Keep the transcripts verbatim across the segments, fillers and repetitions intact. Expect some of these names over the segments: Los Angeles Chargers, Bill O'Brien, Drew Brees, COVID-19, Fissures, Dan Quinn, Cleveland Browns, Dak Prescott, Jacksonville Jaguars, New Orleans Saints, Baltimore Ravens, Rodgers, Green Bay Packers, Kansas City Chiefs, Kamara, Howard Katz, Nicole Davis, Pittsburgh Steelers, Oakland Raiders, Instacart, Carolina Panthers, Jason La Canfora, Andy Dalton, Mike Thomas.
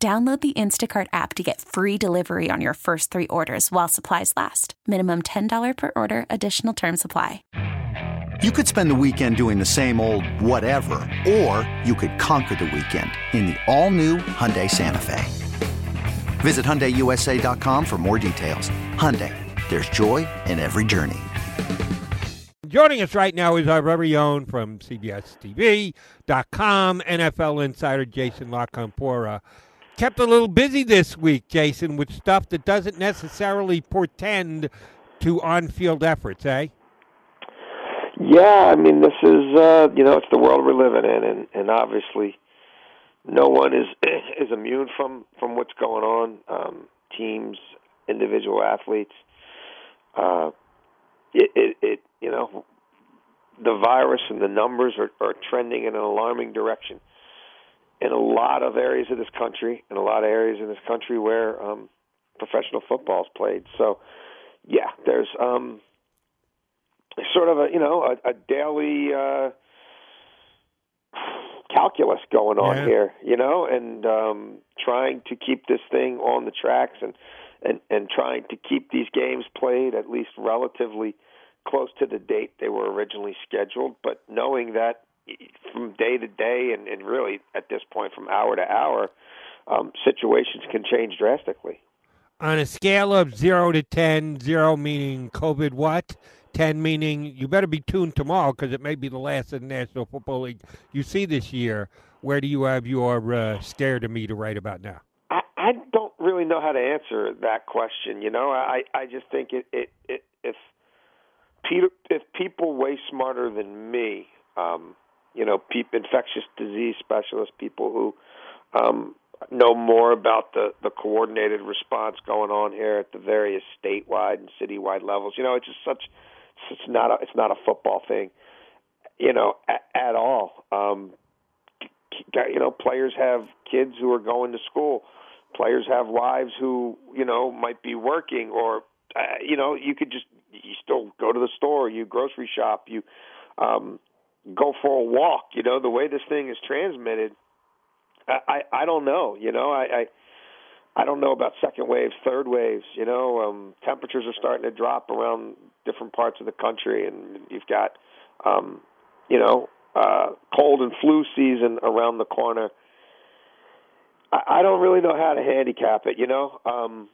Download the Instacart app to get free delivery on your first three orders while supplies last. Minimum ten dollars per order. Additional terms apply. You could spend the weekend doing the same old whatever, or you could conquer the weekend in the all-new Hyundai Santa Fe. Visit Hyundai U S A dot com for more details. Hyundai, there's joy in every journey. Joining us right now is our very own from C B S T V dot com, N F L insider Jason La Canfora. Kept a little busy this week, Jason, with stuff that doesn't necessarily portend to on-field efforts, eh? Yeah, I mean, this is, uh, you know, it's the world we're living in, and, and obviously no one is is immune from, from what's going on, um, teams, individual athletes. Uh, it, it, it, you know, the virus and the numbers are, are trending in an alarming direction in a lot of areas of this country, in a lot of areas in this country where um, professional football is played. So, yeah, there's um, sort of a, you know, a, a daily uh, calculus going on yeah. here, you know, and um, trying to keep this thing on the tracks and, and, and trying to keep these games played at least relatively close to the date they were originally scheduled, but knowing that from day to day and, and really at this point from hour to hour, um, situations can change drastically. On a scale of zero to ten, zero meaning COVID what, ten meaning you better be tuned tomorrow because it may be the last of the National Football League you see this year, where do you have your uh, scare to me to write about now? I, I don't really know how to answer that question. You know, I, I just think it, it, it if, Peter, if people way smarter than me, um, you know, pe- infectious disease specialists, people who um, know more about the, the coordinated response going on here at the various statewide and citywide levels. You know, it's just such it's not a, it's not a football thing, you know, at, at all. Um, you know, players have kids who are going to school. Players have wives who, you know, might be working, or uh, you know, you could just you still go to the store, you grocery shop, you. Um, go for a walk. You know, the way this thing is transmitted, I, I, I don't know, you know, I, I, I don't know about second waves, third waves, you know, um, temperatures are starting to drop around different parts of the country. And you've got, um, you know, uh, cold and flu season around the corner. I, I don't really know how to handicap it. You know, um,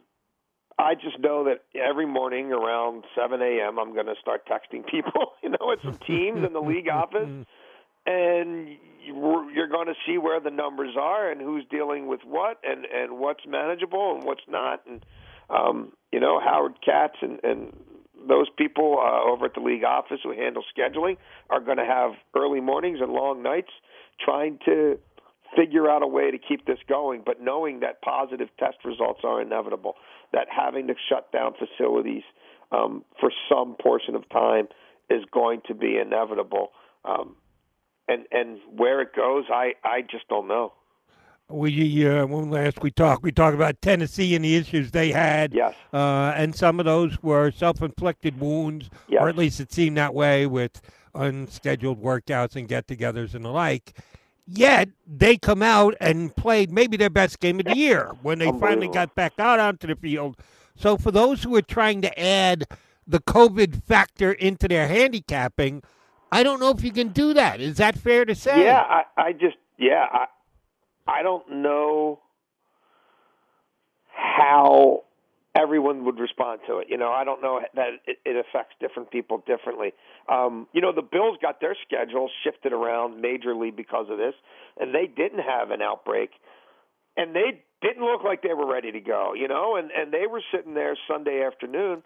I just know that every morning around seven a.m. I'm going to start texting people, you know, at some teams in the league office, and you're going to see where the numbers are and who's dealing with what and, and what's manageable and what's not. And, um, you know, Howard Katz and, and those people uh, over at the league office who handle scheduling are going to have early mornings and long nights trying to figure out a way to keep this going, but knowing that positive test results are inevitable, that having to shut down facilities um, for some portion of time is going to be inevitable. Um, and and where it goes, I, I just don't know. We uh, when last we talked, we talked about Tennessee and the issues they had. Yes. Uh, and some of those were self-inflicted wounds, yes. or at least it seemed that way with unscheduled workouts and get-togethers and the like. Yet they come out and played maybe their best game of the year when they finally got back out onto the field. So for those who are trying to add the COVID factor into their handicapping, I don't know if you can do that. Is that fair to say? Yeah, I, I just, yeah, I, I don't know how everyone would respond to it. You know, I don't know that it, it affects different people differently. Um, you know, the Bills got their schedule shifted around majorly because of this, and they didn't have an outbreak, and they didn't look like they were ready to go, you know, and, and they were sitting there Sunday afternoon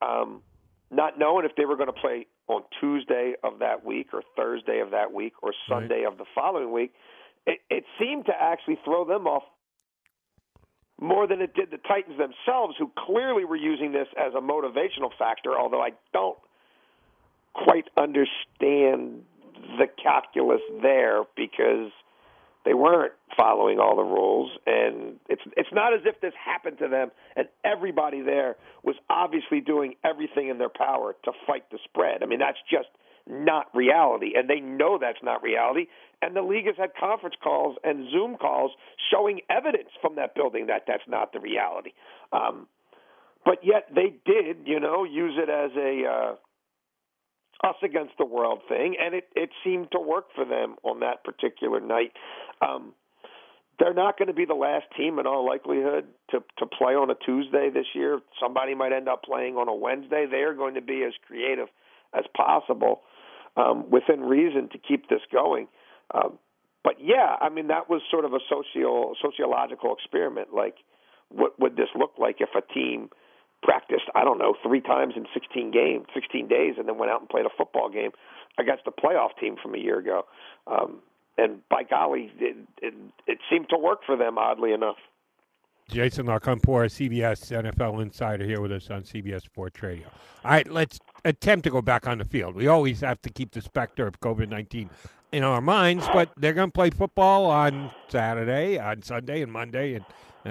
um, not knowing if they were going to play on Tuesday of that week or Thursday of that week or Sunday right. of the following week. It, it seemed to actually throw them off more than it did the Titans themselves, who clearly were using this as a motivational factor, although I don't quite understand the calculus there because they weren't following all the rules. And it's it's not as if this happened to them and everybody there was obviously doing everything in their power to fight the spread. I mean, that's just not reality, and they know that's not reality. And the league has had conference calls and Zoom calls showing evidence from that building that that's not the reality. Um, but yet they did, you know, use it as a uh, us against the world thing, and it, it seemed to work for them on that particular night. Um, they're not going to be the last team in all likelihood to, to play on a Tuesday this year. Somebody might end up playing on a Wednesday. They are going to be as creative as possible um, within reason to keep this going. Um, but, yeah, I mean, that was sort of a social, sociological experiment. Like, what would this look like if a team practiced, I don't know, three times in sixteen games, sixteen days, and then went out and played a football game against the playoff team from a year ago? Um, and, by golly, it, it, it seemed to work for them, oddly enough. Jason La Canfora, C B S N F L Insider, here with us on C B S Sports Radio. All right, let's attempt to go back on the field. We always have to keep the specter of COVID nineteen in our minds, but they're going to play football on Saturday, on Sunday, and Monday, and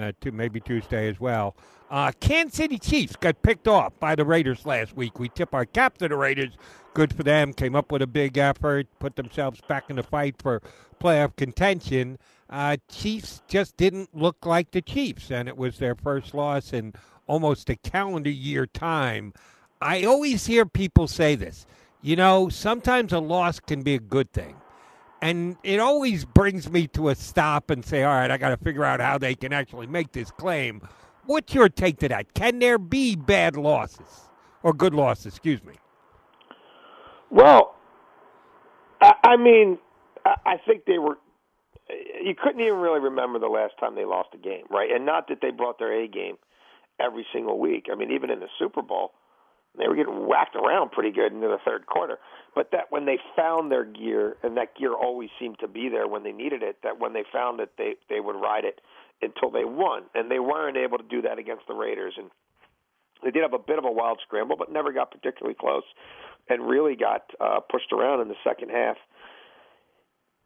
uh, to maybe Tuesday as well. Uh, Kansas City Chiefs got picked off by the Raiders last week. We tip our cap to the Raiders. Good for them. Came up with a big effort, put themselves back in the fight for playoff contention. Uh, Chiefs just didn't look like the Chiefs, and it was their first loss in almost a calendar year time. I always hear people say this. You know, sometimes a loss can be a good thing. And it always brings me to a stop and say, all right, I got to figure out how they can actually make this claim. What's your take to that? Can there be bad losses or good losses? Excuse me. Well, I mean, I think they were – you couldn't even really remember the last time they lost a game, right? And not that they brought their A game every single week. I mean, even in the Super Bowl, they were getting whacked around pretty good into the third quarter. But that when they found their gear, and that gear always seemed to be there when they needed it, that when they found it, they, they would ride it until they won. And they weren't able to do that against the Raiders. And they did have a bit of a wild scramble, but never got particularly close and really got uh, pushed around in the second half.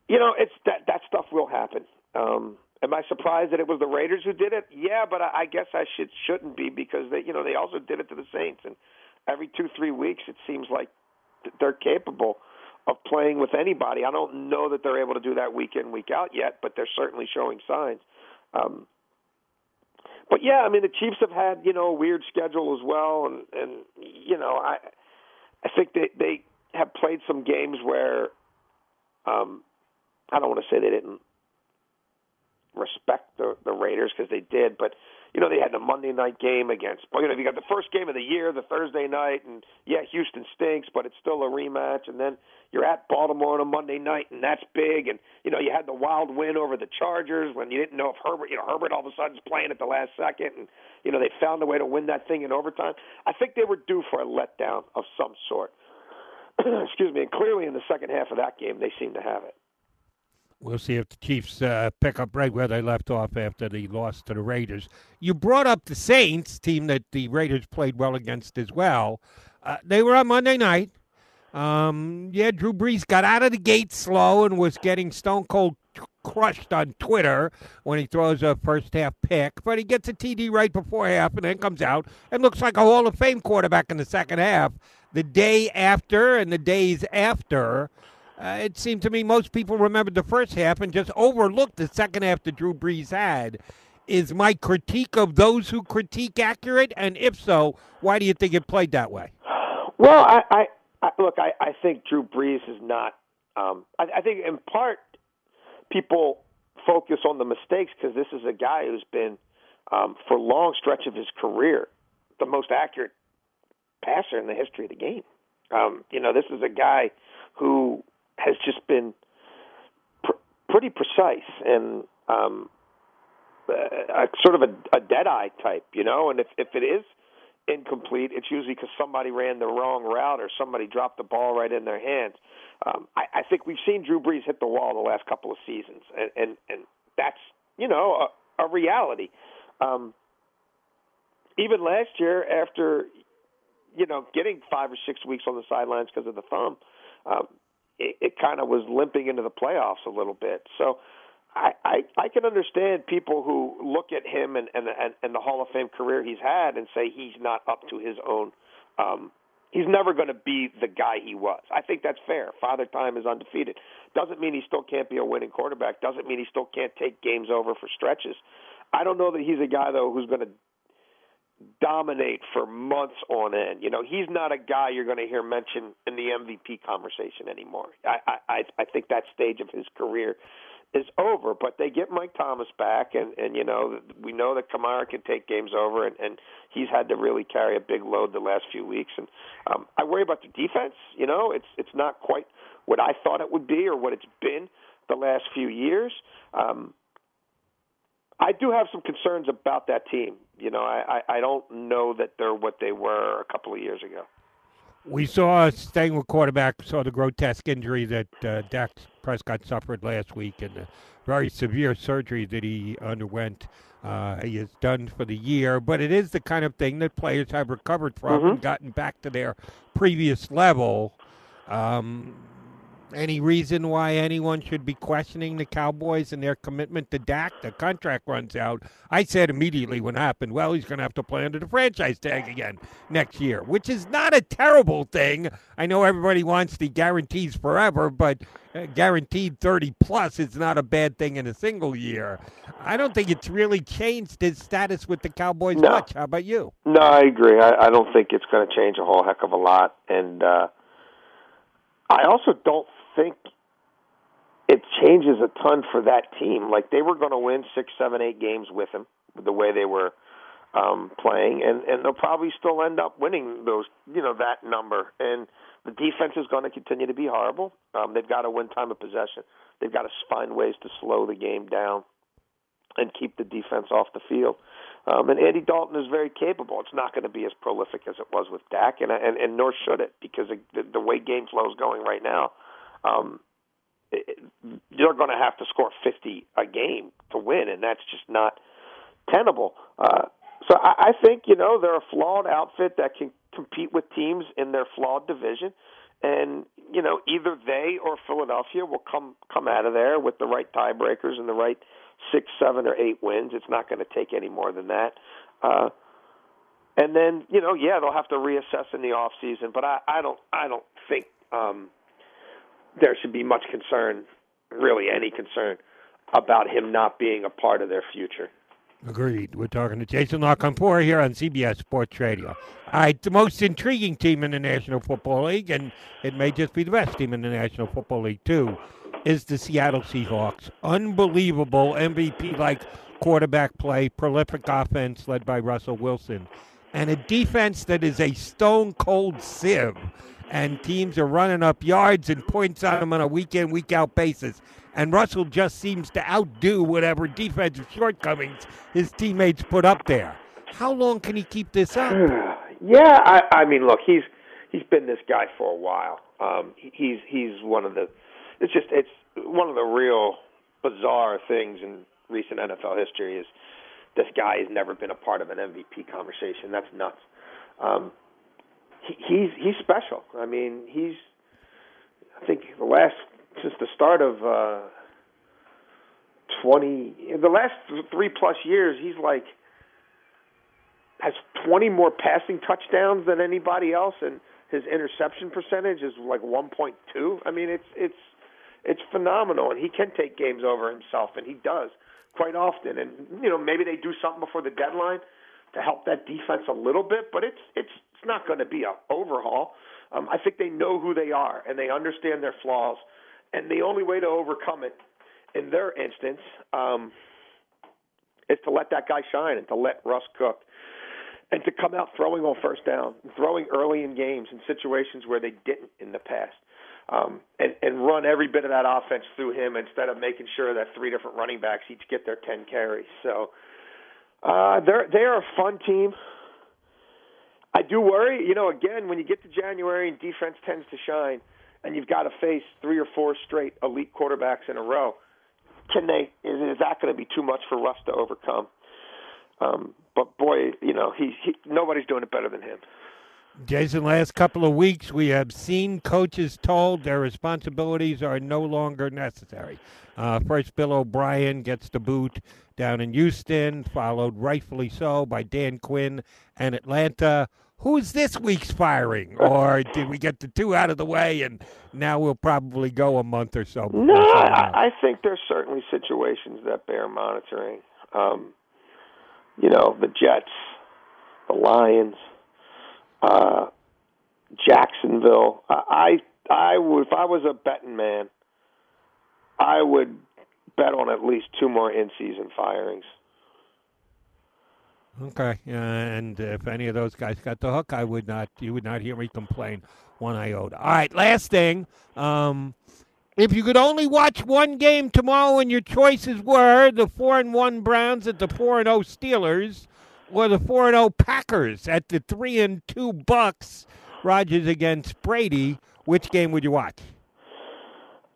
You know, it's that that stuff will happen. Um, am I surprised that it was the Raiders who did it? Yeah, but I, I guess I should shouldn't be because, they, you know, they also did it to the Saints. And every two, three weeks, it seems like they're capable of playing with anybody. I don't know that they're able to do that week in, week out yet, but they're certainly showing signs. Um, but, yeah, I mean, the Chiefs have had, you know, a weird schedule as well. And, and you know, I I think they, they have played some games where um, I don't want to say they didn't respect the, the Raiders because they did, but you know, they had the Monday night game against, you know, you got the first game of the year, the Thursday night, and, yeah, Houston stinks, but it's still a rematch. And then you're at Baltimore on a Monday night, and that's big. And, you know, you had the wild win over the Chargers when you didn't know if Herbert, you know, Herbert all of a sudden is playing at the last second. And, you know, they found a way to win that thing in overtime. I think they were due for a letdown of some sort. Excuse me. And clearly in the second half of that game, they seemed to have it. We'll see if the Chiefs uh, pick up right where they left off after the loss to the Raiders. You brought up the Saints, team that the Raiders played well against as well. Uh, they were on Monday night. Um, yeah, Drew Brees got out of the gate slow and was getting stone cold t- crushed on Twitter when he throws a first-half pick. But he gets a T D right before half and then comes out and looks like a Hall of Fame quarterback in the second half. The day after and the days after, Uh, it seemed to me most people remembered the first half and just overlooked the second half that Drew Brees had. Is my critique of those who critique accurate? And if so, why do you think it played that way? Well, I, I, I look, I, I think Drew Brees is not um, – I, I think in part people focus on the mistakes because this is a guy who's been, um, for a long stretch of his career, the most accurate passer in the history of the game. Um, you know, this is a guy who – has just been pr- pretty precise and um, uh, sort of a, a dead-eye type, you know. And if, if it is incomplete, it's usually because somebody ran the wrong route or somebody dropped the ball right in their hands. Um, I, I think we've seen Drew Brees hit the wall the last couple of seasons, and, and, and that's, you know, a, a reality. Um, even last year, after you know getting five or six weeks on the sidelines because of the thumb, um, it, it kind of was limping into the playoffs a little bit. So I, I, I can understand people who look at him and, and, and the Hall of Fame career he's had and say he's not up to his own. Um, he's never going to be the guy he was. I think that's fair. Father Time is undefeated. Doesn't mean he still can't be a winning quarterback. Doesn't mean he still can't take games over for stretches. I don't know that he's a guy, though, who's going to dominate for months on end. You know, he's not a guy you're going to hear mentioned in the M V P conversation anymore. I, I, I think that stage of his career is over, but they get Mike Thomas back, and, and you know, we know that Kamara can take games over, and, and he's had to really carry a big load the last few weeks. And um, I worry about the defense. You know, it's it's not quite what I thought it would be or what it's been the last few years. Um, I do have some concerns about that team. You know, I, I don't know that they're what they were a couple of years ago. We saw, staying with quarterback, saw the grotesque injury that uh, Dak Prescott suffered last week and the very severe surgery that he underwent. Uh, he is done for the year, but it is the kind of thing that players have recovered from mm-hmm. and gotten back to their previous level. Um, any reason why anyone should be questioning the Cowboys and their commitment to Dak? The contract runs out. I said immediately when it happened, well, he's going to have to play under the franchise tag again next year, which is not a terrible thing. I know everybody wants the guarantees forever, but guaranteed thirty plus is not a bad thing in a single year. I don't think it's really changed his status with the Cowboys no. much. How about you? No, I agree. I, I don't think it's going to change a whole heck of a lot. And uh, I also don't think it changes a ton for that team. Like, they were going to win six, seven, eight games with him the way they were um, playing, and, and they'll probably still end up winning those, you know, that number. And the defense is going to continue to be horrible. Um, they've got to win time of possession. They've got to find ways to slow the game down and keep the defense off the field. Um, and Andy Dalton is very capable. It's not going to be as prolific as it was with Dak, and and, and nor should it, because it, the, the way game flow is going right now, um, it, you're going to have to score fifty a game to win, and that's just not tenable. Uh, so I, I think, you know, they're a flawed outfit that can compete with teams in their flawed division, and, you know, either they or Philadelphia will come, come out of there with the right tiebreakers and the right six, seven, or eight wins. It's not going to take any more than that. Uh, and then, you know, yeah, they'll have to reassess in the offseason, but I, I don't I don't think um, there should be much concern, really any concern, about him not being a part of their future. Agreed. We're talking to Jason La Canfora here on C B S Sports Radio. All right, the most intriguing team in the National Football League, and it may just be the best team in the National Football League, too, is the Seattle Seahawks. Unbelievable M V P-like quarterback play, prolific offense led by Russell Wilson, and a defense that is a stone-cold sieve, and teams are running up yards and points on them on a week-in, week-out basis. And Russell just seems to outdo whatever defensive shortcomings his teammates put up there. How long can he keep this up? Yeah, I, I mean, look, he's he's been this guy for a while. Um, he's he's one of the it's just it's one of the real bizarre things in recent N F L history is this guy has never been a part of an M V P conversation. That's nuts. Um, he, he's he's special. I mean, he's I think the last. Since the start of uh, twenty, the last three plus years, he's like has twenty more passing touchdowns than anybody else, and his interception percentage is like one point two. I mean, it's it's it's phenomenal, and he can take games over himself, and he does quite often. And you know, maybe they do something before the deadline to help that defense a little bit, but it's it's it's not going to be an overhaul. Um, I think they know who they are, and they understand their flaws. And the only way to overcome it, in their instance, um, is to let that guy shine and to let Russ cook and to come out throwing on first down, throwing early in games in situations where they didn't in the past, um, and, and run every bit of that offense through him instead of making sure that three different running backs each get their ten carries. So uh, they're, they're a fun team. I do worry, you know, again, when you get to January and defense tends to shine, and you've got to face three or four straight elite quarterbacks in a row. Can they? Is, is that going to be too much for Russ to overcome? Um, but boy, you know, he, he nobody's doing it better than him. Jason, last couple of weeks we have seen coaches told their responsibilities are no longer necessary. Uh, first, Bill O'Brien gets the boot down in Houston, followed rightfully so by Dan Quinn and Atlanta. Who's this week's firing? Or did we get the two out of the way and now we'll probably go a month or so? No, I, I think there's certainly situations that bear monitoring. Um, you know, the Jets, the Lions, Uh, Jacksonville. I, I would, if I was a betting man, I would bet on at least two more in-season firings. Okay, uh, and if any of those guys got the hook, I would not. You would not hear me complain one iota. All right, last thing. Um, if you could only watch one game tomorrow, and your choices were the four and one Browns at the four and zero Steelers, or the four and oh Packers at the three and two Bucks, Rodgers against Brady, which game would you watch?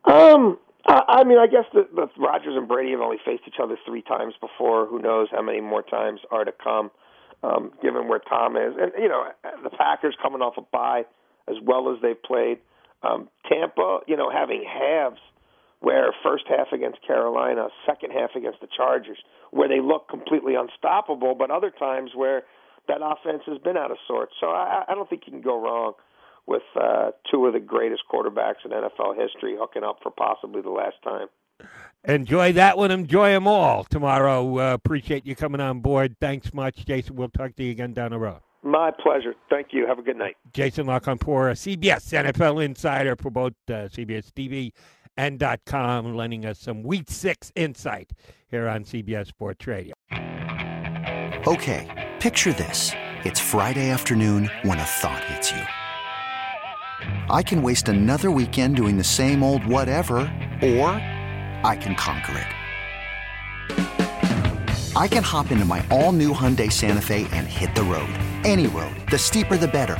Um, I, I mean, I guess the, the Rodgers and Brady have only faced each other three times before. Who knows how many more times are to come, um, given where Tom is. And, you know, the Packers coming off a bye as well as they've played. Um, Tampa, you know, having halves where first half against Carolina, second half against the Chargers, where they look completely unstoppable, but other times where that offense has been out of sorts. So I, I don't think you can go wrong with uh, two of the greatest quarterbacks in N F L history hooking up for possibly the last time. Enjoy that one. Enjoy them all tomorrow. Uh, appreciate you coming on board. Thanks much, Jason. We'll talk to you again down the road. My pleasure. Thank you. Have a good night. Jason La Canfora, C B S N F L insider for both uh, C B S T V and .com, lending us some Week six insight here on C B S Sports Radio. Okay, picture this. It's Friday afternoon when a thought hits you. I can waste another weekend doing the same old whatever, or I can conquer it. I can hop into my all-new Hyundai Santa Fe and hit the road. Any road. The steeper, the better.